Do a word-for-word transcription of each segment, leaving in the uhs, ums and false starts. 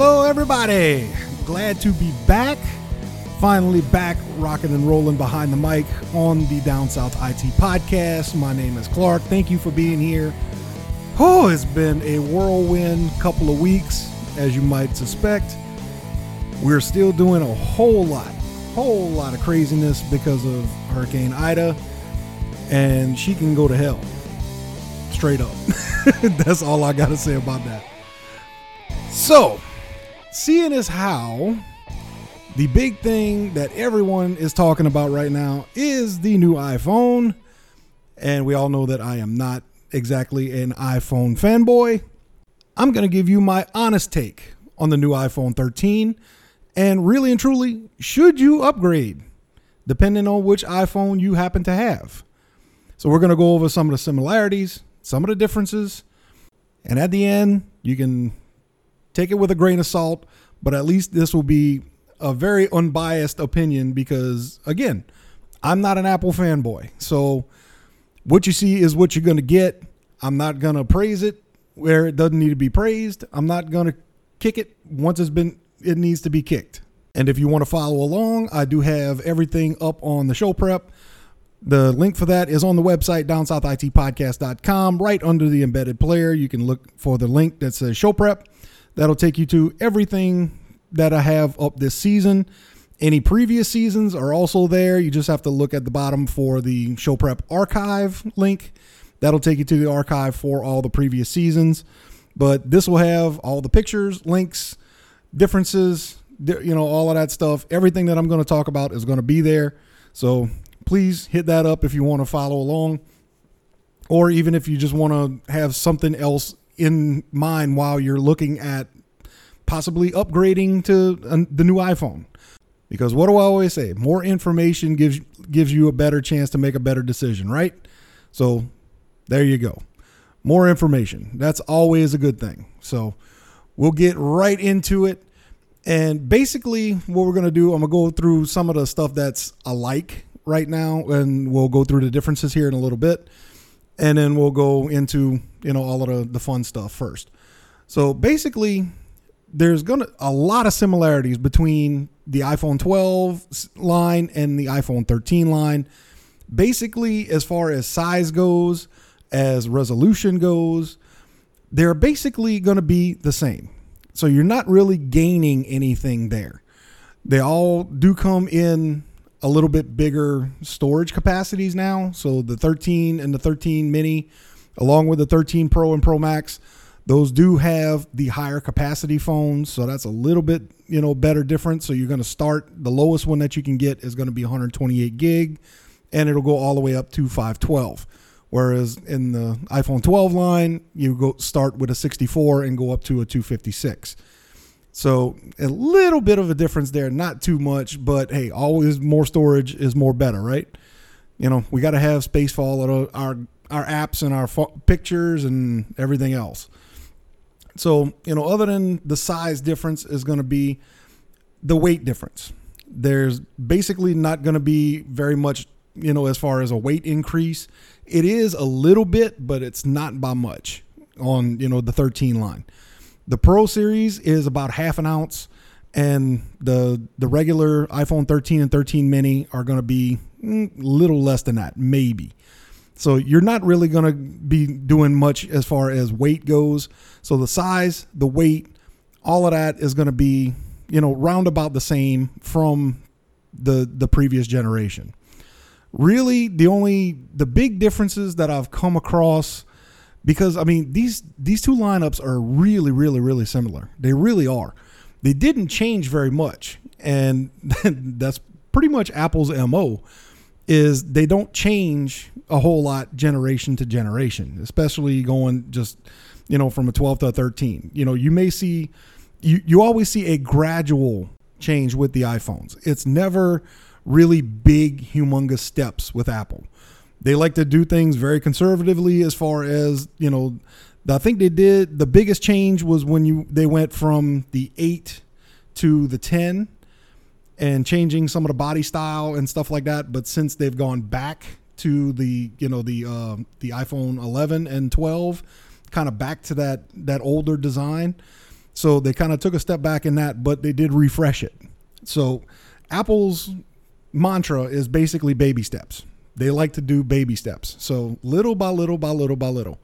Hello, everybody. Glad to be back. Finally back, rocking and rolling behind the mic on the Down South I T Podcast. My name is Clark. Thank you for being here. Oh, it's been a whirlwind couple of weeks, as you might suspect. We're still doing a whole lot, whole lot of craziness because of Hurricane Ida, and she can go to hell. Straight up. That's all I got to say about that. So, seeing as how the big thing that everyone is talking about right now is the new iPhone, and we all know that I am not exactly an iPhone fanboy, I'm going to give you my honest take on the new iPhone thirteen, and really and truly, should you upgrade, depending on which iPhone you happen to have. So we're going to go over some of the similarities, some of the differences, and at the end, you can take it with a grain of salt, but at least this will be a very unbiased opinion because, again, I'm not an Apple fanboy. So what you see is what you're going to get. I'm not going to praise it where it doesn't need to be praised. I'm not going to kick it once it's been, it needs to be kicked. And if you want to follow along, I do have everything up on the show prep. The link for that is on the website, down south I T podcast dot com. Right under the embedded player, you can look for the link that says show prep. That'll take you to everything that I have up this season. Any previous seasons are also there. You just have to look at the bottom for the show prep archive link. That'll take you to the archive for all the previous seasons. But this will have all the pictures, links, differences, you know, all of that stuff. Everything that I'm going to talk about is going to be there. So please hit that up if you want to follow along. Or even if you just want to have something else in mind while you're looking at possibly upgrading to the new iPhone. Because what do I always say? More information gives gives you a better chance to make a better decision, right? So there you go. More information. That's always a good thing. So we'll get right into it. And basically what we're going to do, I'm going to go through some of the stuff that's alike right now. And we'll go through the differences here in a little bit. And then we'll go into, you know, all of the, the fun stuff first. So basically, there's going to a lot of similarities between the iPhone twelve line and the iPhone thirteen line. Basically, as far as size goes, as resolution goes, they're basically going to be the same. So you're not really gaining anything there. They all do come in a little bit bigger storage capacities now. So the thirteen and the thirteen mini, along with the thirteen Pro and Pro Max, those do have the higher capacity phones, so that's a little bit, you know, better difference. So you're going to start, the lowest one that you can get is going to be one twenty-eight gig, and it'll go all the way up to five twelve. Whereas in the iPhone twelve line, you go start with a sixty-four and go up to a two fifty-six. So a little bit of a difference there, not too much, but hey, always more storage is more better, right? You know, we got to have space for all of our our apps and our fo- pictures and everything else. So, you know, other than the size difference is going to be the weight difference. There's basically not going to be very much, you know, as far as a weight increase. It is a little bit, but it's not by much on, you know, the thirteen line. The Pro series is about half an ounce, and the the regular iPhone thirteen and thirteen mini are going to be a little less than that, maybe. So you're not really going to be doing much as far as weight goes. So the size, the weight, all of that is going to be, you know, roundabout the same from the the previous generation. Really, the only the big differences that I've come across, because I mean these these two lineups are really, really, really similar. They really are. They didn't change very much, and that's pretty much Apple's M O. Is they don't change a whole lot generation to generation, especially going just, you know, from a twelve to a thirteen. You know, you may see, you, you always see a gradual change with the iPhones. It's never really big, humongous steps with Apple. They like to do things very conservatively as far as, you know, I think they did, the biggest change was when you they went from the eight to the ten. And changing some of the body style and stuff like that. But since they've gone back to the, you know, the uh, the iPhone eleven and twelve, kind of back to that that older design. So they kind of took a step back in that, but they did refresh it. So Apple's mantra is basically baby steps. They like to do baby steps. So little by little by little by little.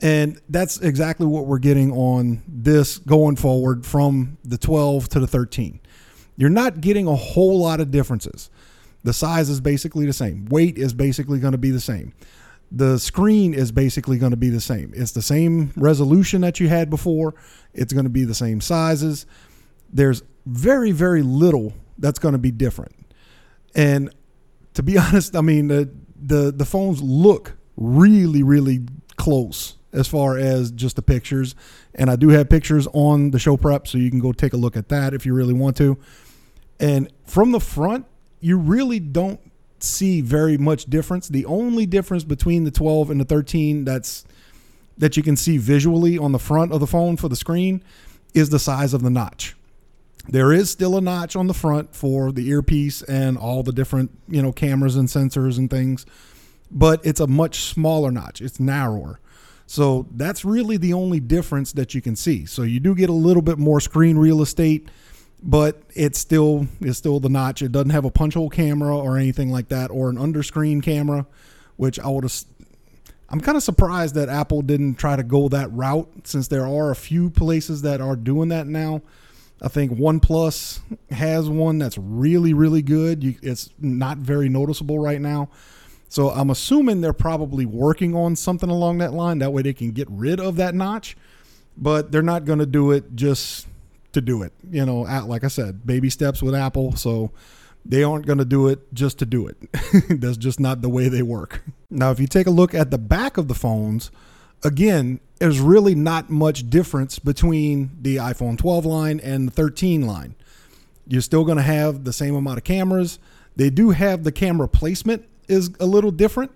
And that's exactly what we're getting on this going forward from the twelve to the thirteen. You're not getting a whole lot of differences. The size is basically the same. Weight is basically going to be the same. The screen is basically going to be the same. It's the same resolution that you had before. It's going to be the same sizes. There's very, very little that's going to be different. And to be honest, I mean, the the, the phones look really, really close as far as just the pictures. And I do have pictures on the show prep, so you can go take a look at that if you really want to. And from the front, you really don't see very much difference. The only difference between the twelve and the thirteen that's that you can see visually on the front of the phone for the screen is the size of the notch. There is still a notch on the front for the earpiece and all the different, you know, cameras and sensors and things, but it's a much smaller notch. It's narrower. So that's really the only difference that you can see. So you do get a little bit more screen real estate, but it's still it's still the notch. It doesn't have a punch hole camera or anything like that, or an underscreen camera, which I would have, I'm kind of surprised that Apple didn't try to go that route, since there are a few places that are doing that now. I think OnePlus has one that's really, really good. You, it's not very noticeable right now. So I'm assuming they're probably working on something along that line. That way they can get rid of that notch, but they're not going to do it just to do it. You know, like I said, baby steps with Apple. So they aren't going to do it just to do it. That's just not the way they work. Now, if you take a look at the back of the phones, again, there's really not much difference between the iPhone twelve line and the thirteen line. You're still going to have the same amount of cameras. They do have the camera placement is a little different,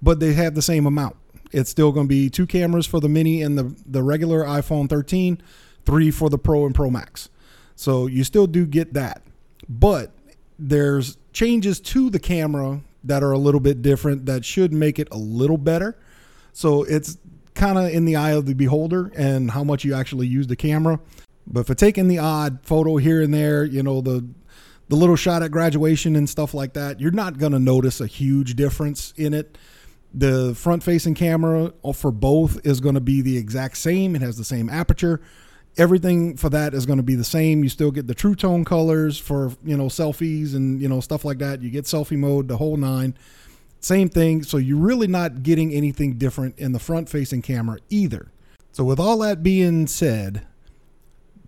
but they have the same amount. It's still going to be two cameras for the mini and the, the regular iPhone thirteen, three for the Pro and Pro Max. So you still do get that. But there's changes to the camera that are a little bit different that should make it a little better. So it's kind of in the eye of the beholder and how much you actually use the camera. But for taking the odd photo here and there, you know, the the little shot at graduation and stuff like that, you're not going to notice a huge difference in it. The front-facing camera for both is going to be the exact same. It has the same aperture. Everything for that is going to be the same. You still get the True Tone colors for, you know, selfies and, you know, stuff like that. You get selfie mode, the whole nine. Same thing. So you're really not getting anything different in the front-facing camera either. So with all that being said,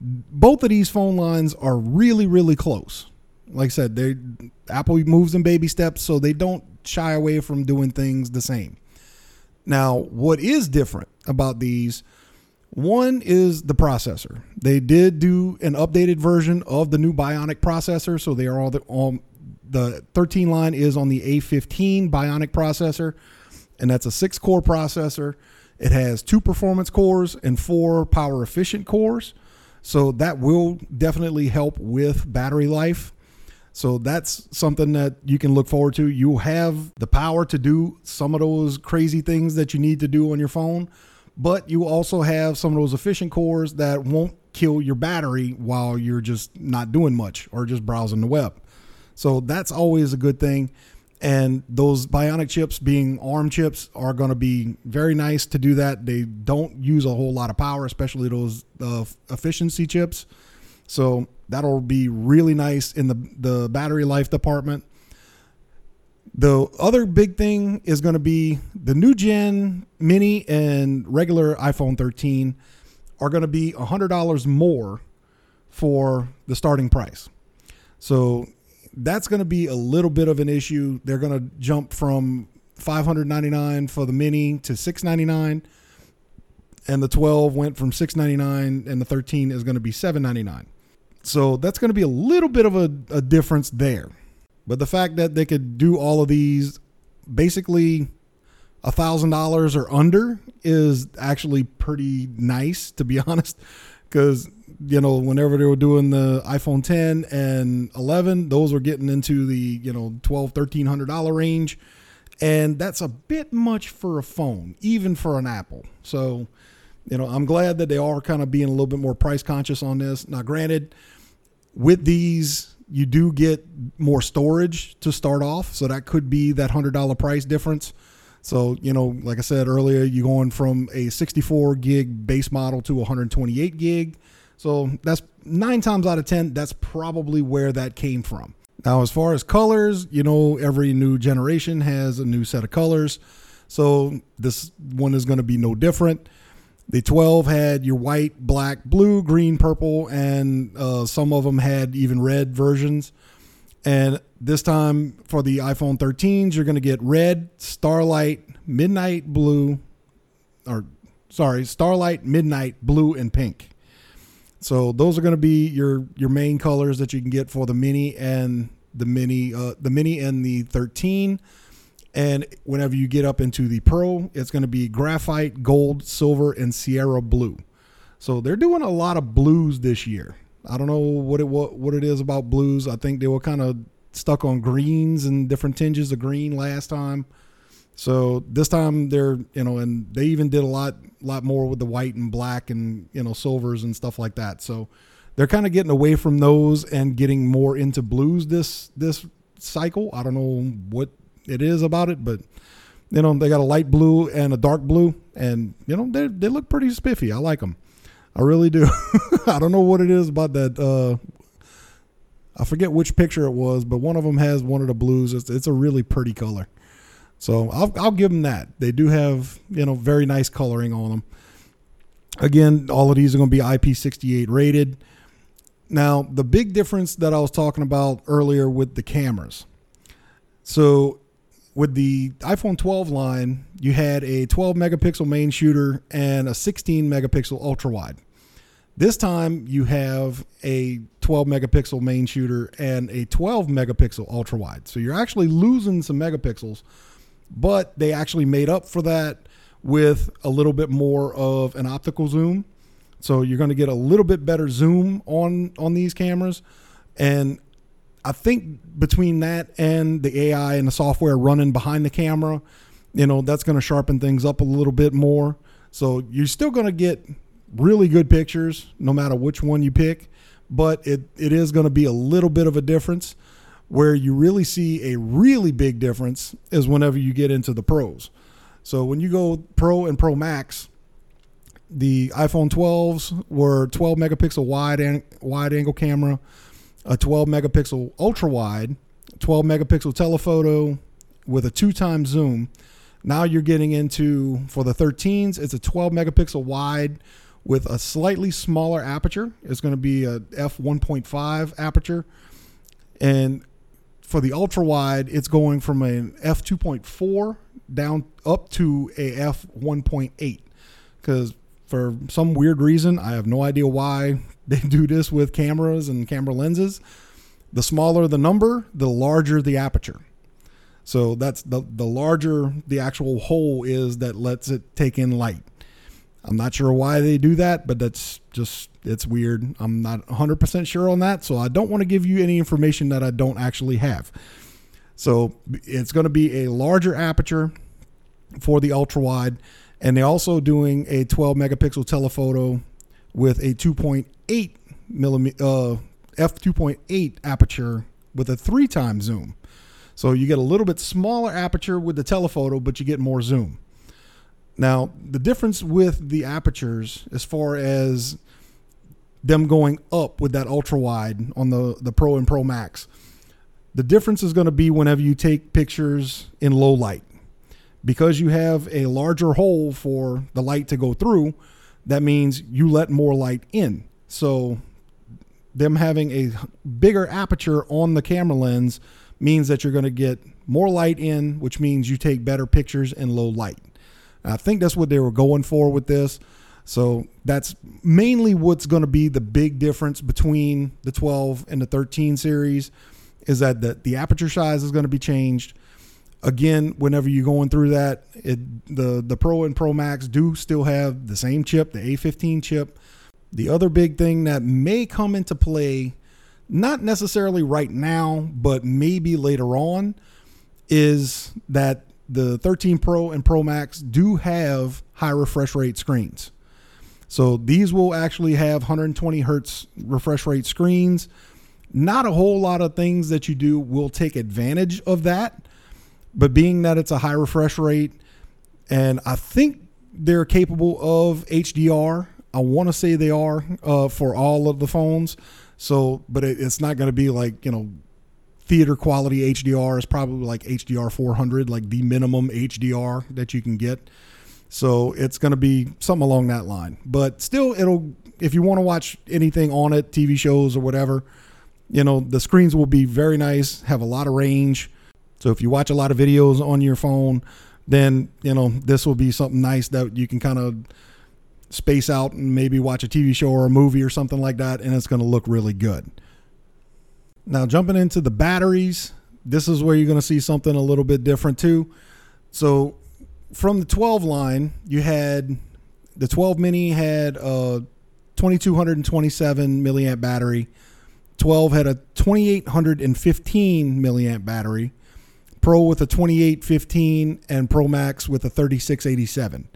both of these phone lines are really, really close. Like I said, they Apple moves in baby steps, so they don't shy away from doing things the same. Now, what is different about these? One is the processor. They did do an updated version of the new Bionic processor, so they are all the all, the thirteen line is on the A fifteen Bionic processor, and that's a six-core processor. It has two performance cores and four power-efficient cores, so that will definitely help with battery life. So that's something that you can look forward to. You have the power to do some of those crazy things that you need to do on your phone, but you also have some of those efficient cores that won't kill your battery while you're just not doing much or just browsing the web. So that's always a good thing. And those Bionic chips, being ARM chips, are going to be very nice to do that. They don't use a whole lot of power, especially those uh, efficiency chips. So that'll be really nice in the, the battery life department. The other big thing is going to be the new gen mini and regular iPhone thirteen are going to be one hundred dollars more for the starting price. So that's going to be a little bit of an issue. They're going to jump from five hundred ninety-nine dollars for the mini to six hundred ninety-nine dollars, and the twelve went from six hundred ninety-nine dollars, and the thirteen is going to be seven hundred ninety-nine dollars. So that's going to be a little bit of a, a difference there. But the fact that they could do all of these basically one thousand dollars or under is actually pretty nice, to be honest, because, you know, whenever they were doing the iPhone ten and eleven, those were getting into the, you know, twelve hundred dollars, thirteen hundred dollars range. And that's a bit much for a phone, even for an Apple. So you know, I'm glad that they are kind of being a little bit more price conscious on this. Now, granted, with these, you do get more storage to start off. So that could be that one hundred dollars price difference. So, you know, like I said earlier, you're going from a sixty-four gig base model to one hundred twenty-eight gig. So that's nine times out of ten, that's probably where that came from. Now, as far as colors, you know, every new generation has a new set of colors. So this one is going to be no different. The twelve had your white, black, blue, green, purple, and uh, some of them had even red versions. And this time for the iPhone thirteens, you're going to get red, starlight, midnight, blue, or sorry, starlight, midnight, blue, and pink. So those are going to be your your main colors that you can get for the mini and the mini, uh, the mini and the thirteen. And whenever you get up into the Pro, it's going to be graphite, gold, silver, and Sierra blue. So they're doing a lot of blues this year. I don't know what it what, what it is about blues. I think they were kind of stuck on greens and different tinges of green last time. So this time they're, you know, and they even did a lot lot more with the white and black and, you know, silvers and stuff like that. So they're kind of getting away from those and getting more into blues this this cycle. I don't know what it is about it, but, you know, they got a light blue and a dark blue, and, you know, they they look pretty spiffy. I like them. I really do. I don't know what it is about that. Uh, I forget which picture it was, but one of them has one of the blues. It's, it's a really pretty color. So I'll, I'll give them that. They do have, you know, very nice coloring on them. Again, all of these are going to be I P sixty-eight rated. Now, the big difference that I was talking about earlier with the cameras. So with the iPhone twelve line, you had a twelve megapixel main shooter and a sixteen megapixel ultra wide. This time you have a twelve megapixel main shooter and a twelve megapixel ultra wide. So you're actually losing some megapixels, but they actually made up for that with a little bit more of an optical zoom. So you're going to get a little bit better zoom on, on these cameras. And I think between that and the A I and the software running behind the camera, you know, that's going to sharpen things up a little bit more. So you're still going to get really good pictures no matter which one you pick, but it, it is going to be a little bit of a difference. Where you really see a really big difference is whenever you get into the Pros. So when you go Pro and Pro Max, the iPhone twelves were twelve megapixel wide and wide angle camera, a twelve megapixel ultra wide, twelve megapixel telephoto with a two time zoom. Now you're getting into, for the thirteens, it's a twelve megapixel wide with a slightly smaller aperture. It's going to be a f one point five aperture. And for the ultra wide, it's going from an f two point four down up to a f one point eight. Because for some weird reason, I have no idea why they do this with cameras and camera lenses. The smaller the number, the larger the aperture. So that's the, the larger the actual hole is that lets it take in light. I'm not sure why they do that, but that's just, it's weird. I'm not one hundred percent sure on that, so I don't want to give you any information that I don't actually have. So it's going to be a larger aperture for the ultra wide, and they're also doing a twelve megapixel telephoto with a two point eight millimeter uh, f two point eight aperture with a three time zoom. So you get a little bit smaller aperture with the telephoto, but you get more zoom. Now, the difference with the apertures as far as them going up with that ultra wide on the, the Pro and Pro Max, the difference is going to be whenever you take pictures in low light. Because you have a larger hole for the light to go through, that means you let more light in. So them having a bigger aperture on the camera lens means that you're going to get more light in, which means you take better pictures in low light. I think that's what they were going for with this. So that's mainly what's going to be the big difference between the twelve and the thirteen series, is that the, the aperture size is going to be changed. Again, whenever you're going through that, it, the, the Pro and Pro Max do still have the same chip, the A fifteen chip. The other big thing that may come into play, not necessarily right now, but maybe later on, is that the thirteen Pro and Pro Max do have high refresh rate screens. So these will actually have one hundred twenty hertz refresh rate screens. Not a whole lot of things that you do will take advantage of that, but being that it's a high refresh rate, and I think they're capable of H D R. I want to say they are uh, for all of the phones. So, but it, it's not going to be like, you know, theater quality H D R. Is probably like H D R four hundred, like the minimum H D R that you can get. So it's going to be something along that line, but still it'll, if you want to watch anything on it, T V shows or whatever, you know, the screens will be very nice, have a lot of range. So if you watch a lot of videos on your phone, then, you know, this will be something nice that you can kind of space out and maybe watch a T V show or a movie or something like that, and it's going to look really good. Now, jumping into the batteries, this is where you're going to see something a little bit different too. So from the twelve line, you had the twelve mini had a twenty-two twenty-seven milliamp battery. twelve had a twenty-eight fifteen milliamp battery. Pro with a twenty-eight fifteen and Pro Max with a thirty-six eighty-seven.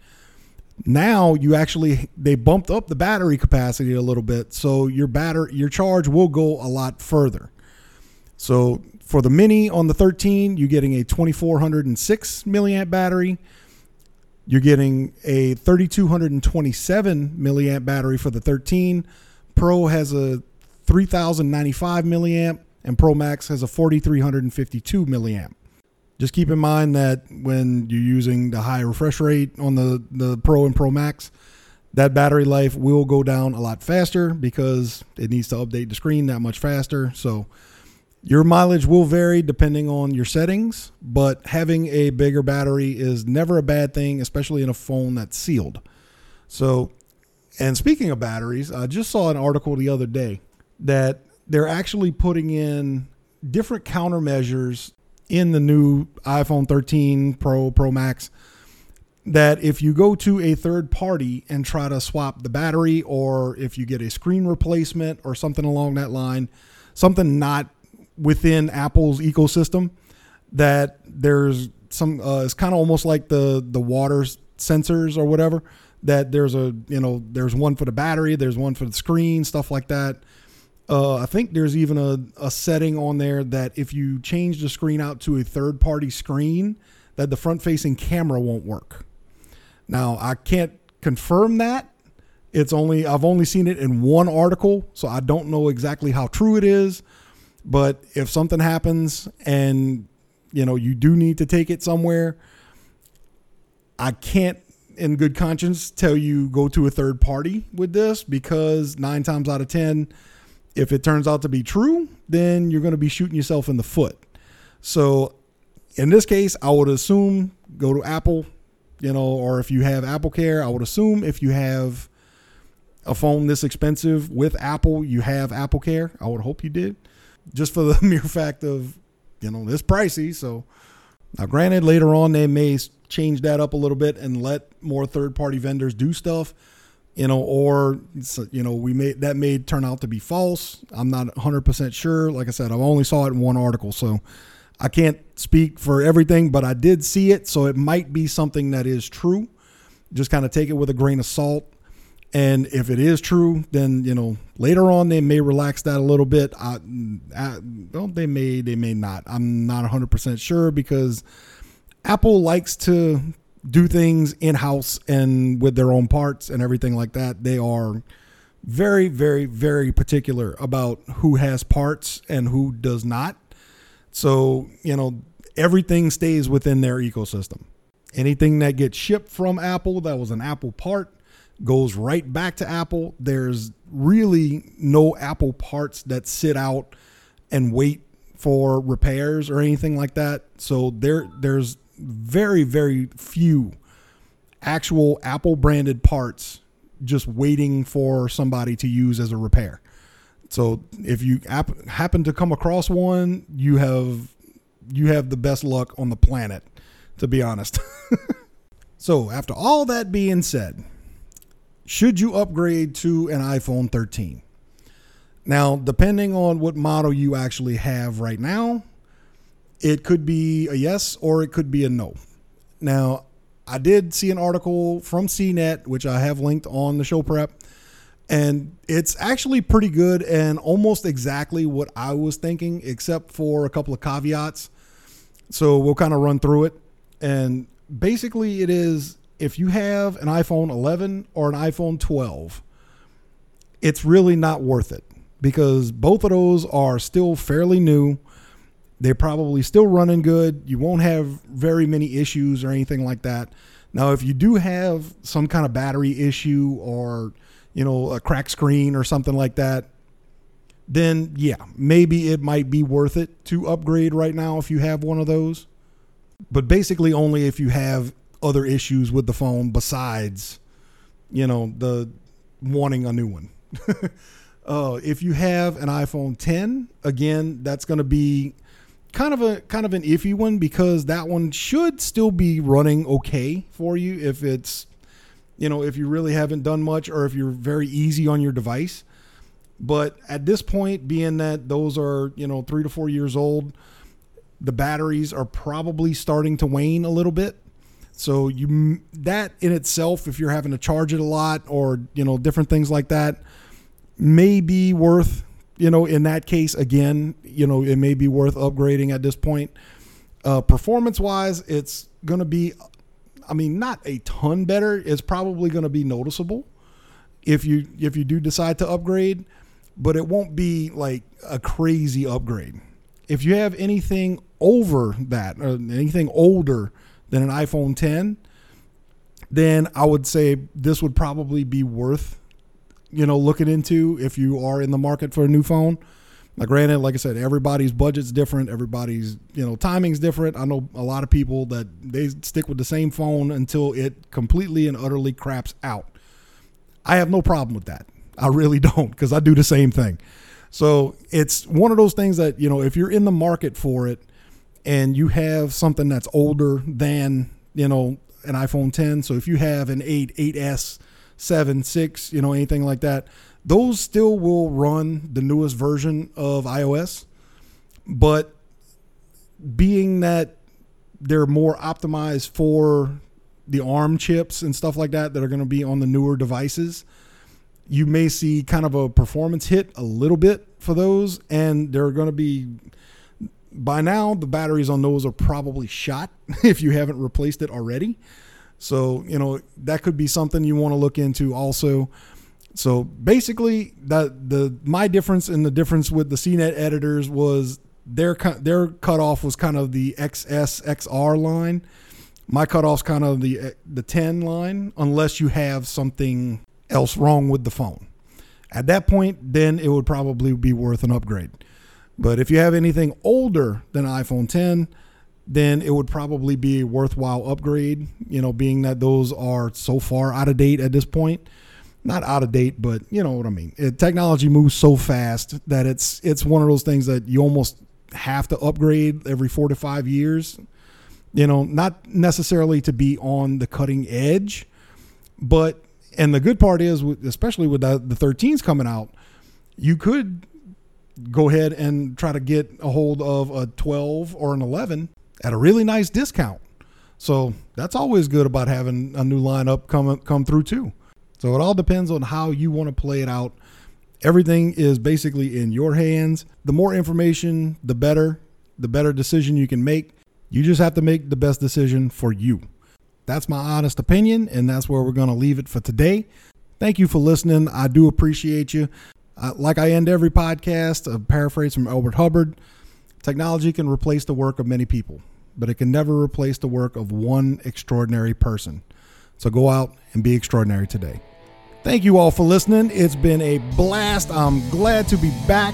Now you actually, they bumped up the battery capacity a little bit, so your battery, your charge will go a lot further. So for the mini on the thirteen, you're getting a twenty-four oh six milliamp battery. You're getting a thirty-two twenty-seven milliamp battery for the thirteen. Pro has a three thousand ninety-five milliamp, and Pro Max has a forty-three fifty-two milliamp. Just keep in mind that when you're using the high refresh rate on the, the Pro and Pro Max, that battery life will go down a lot faster because it needs to update the screen that much faster. So your mileage will vary depending on your settings, but having a bigger battery is never a bad thing, especially in a phone that's sealed. So, and speaking of batteries, I just saw an article the other day that they're actually putting in different countermeasures in the new iPhone thirteen Pro, Pro Max, that if you go to a third party and try to swap the battery, or if you get a screen replacement or something along that line, something not within Apple's ecosystem, that there's some, uh, it's kind of almost like the, the water sensors or whatever, that there's a, you know, there's one for the battery, there's one for the screen, stuff like that. Uh, I think there's even a, a setting on there that if you change the screen out to a third-party screen, that the front-facing camera won't work. Now, I can't confirm that. It's only I've only seen it in one article, so I don't know exactly how true it is. But if something happens and, you know, you do need to take it somewhere, I can't in good conscience tell you go to a third party with this, because nine times out of ten, if it turns out to be true, then you're going to be shooting yourself in the foot. So in this case, I would assume go to Apple, you know, or if you have AppleCare, I would assume if you have a phone this expensive with Apple, you have AppleCare. I would hope you did, just for the mere fact of, you know, it's pricey. So now granted, later on, they may change that up a little bit and let more third-party vendors do stuff. You know, or, you know, we may, that may turn out to be false. I'm not one hundred percent sure. Like I said, I only saw it in one article, so I can't speak for everything, but I did see it. So it might be something that is true. Just kind of take it with a grain of salt. And if it is true, then, you know, later on, they may relax that a little bit. I, I don't, they may, they may not. I'm not one hundred percent sure, because Apple likes to do things in-house and with their own parts and everything like that. They are very, very, very particular about who has parts and who does not. So, you know, everything stays within their ecosystem. Anything that gets shipped from Apple that was an Apple part goes right back to Apple. There's really no Apple parts that sit out and wait for repairs or anything like that. So there, there's very, very few actual Apple branded parts just waiting for somebody to use as a repair. So if you happen to come across one, you have, you have the best luck on the planet, to be honest. So after all that being said, should you upgrade to an iPhone thirteen? Now, depending on what model you actually have right now, it could be a yes, or it could be a no. Now, I did see an article from C net, which I have linked on the show prep, and it's actually pretty good and almost exactly what I was thinking, except for a couple of caveats. So we'll kind of run through it. And basically it is, if you have an iPhone eleven or an iPhone twelve, it's really not worth it because both of those are still fairly new. They're probably still running good. You won't have very many issues or anything like that. Now, if you do have some kind of battery issue or, you know, a cracked screen or something like that, then yeah, maybe it might be worth it to upgrade right now if you have one of those. But basically only if you have other issues with the phone besides, you know, the wanting a new one. uh, if you have an iPhone ten, again, that's going to be kind of a kind of an iffy one because that one should still be running okay for you if it's, you know, if you really haven't done much or if you're very easy on your device. But at this point, being that those are, you know, three to four years old, the batteries are probably starting to wane a little bit. So you, that in itself, if you're having to charge it a lot or, you know, different things like that, may be worth, you know, in that case, again, you know, it may be worth upgrading at this point. Uh, performance wise, it's going to be, I mean, not a ton better. It's probably going to be noticeable if you, if you do decide to upgrade, but it won't be like a crazy upgrade. If you have anything over that or anything older than an iPhone ten, then I would say this would probably be worth, you know, looking into if you are in the market for a new phone. Now, granted, like I said, everybody's budget's different. Everybody's, you know, timing's different. I know a lot of people that they stick with the same phone until it completely and utterly craps out. I have no problem with that. I really don't, because I do the same thing. So it's one of those things that, you know, if you're in the market for it, and you have something that's older than, you know, an iPhone ten. So if you have an eight, eight S, seven, six, you know, anything like that, those still will run the newest version of iOS. But being that they're more optimized for the ARM chips and stuff like that that are going to be on the newer devices, you may see kind of a performance hit a little bit for those. And they're going to be... By now, the batteries on those are probably shot if you haven't replaced it already. So, you know, that could be something you want to look into also. So basically, that the my difference and the difference with the C net editors was their their cutoff was kind of the X S X R line. My cutoff's kind of the the ten line, unless you have something else wrong with the phone. At that point, then it would probably be worth an upgrade. But if you have anything older than an iPhone ten, then it would probably be a worthwhile upgrade, you know, being that those are so far out of date at this point. Not out of date, but you know what I mean. It, technology moves so fast that it's it's one of those things that you almost have to upgrade every four to five years. You know, not necessarily to be on the cutting edge, but, and the good part is, especially with the, the thirteens coming out, you could go ahead and try to get a hold of a twelve or an eleven at a really nice discount. So that's always good about having a new lineup come come through too. So it all depends on how you want to play it out. Everything is basically in your hands. The more information, the better, the better decision you can make. You just have to make the best decision for you. That's my honest opinion, and that's where we're going to leave it for today. Thank you for listening. I do appreciate you. Like I end every podcast, a paraphrase from Albert Hubbard, technology can replace the work of many people, but it can never replace the work of one extraordinary person. So go out and be extraordinary today. Thank you all for listening. It's been a blast. I'm glad to be back.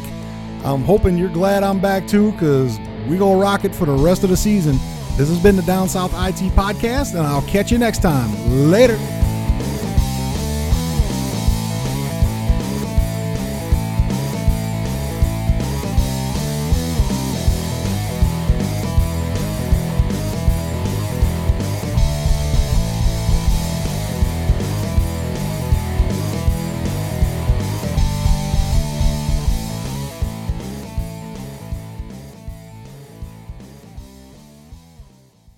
I'm hoping you're glad I'm back too, because we're going to rock it for the rest of the season. This has been the Down South I T Podcast, and I'll catch you next time. Later.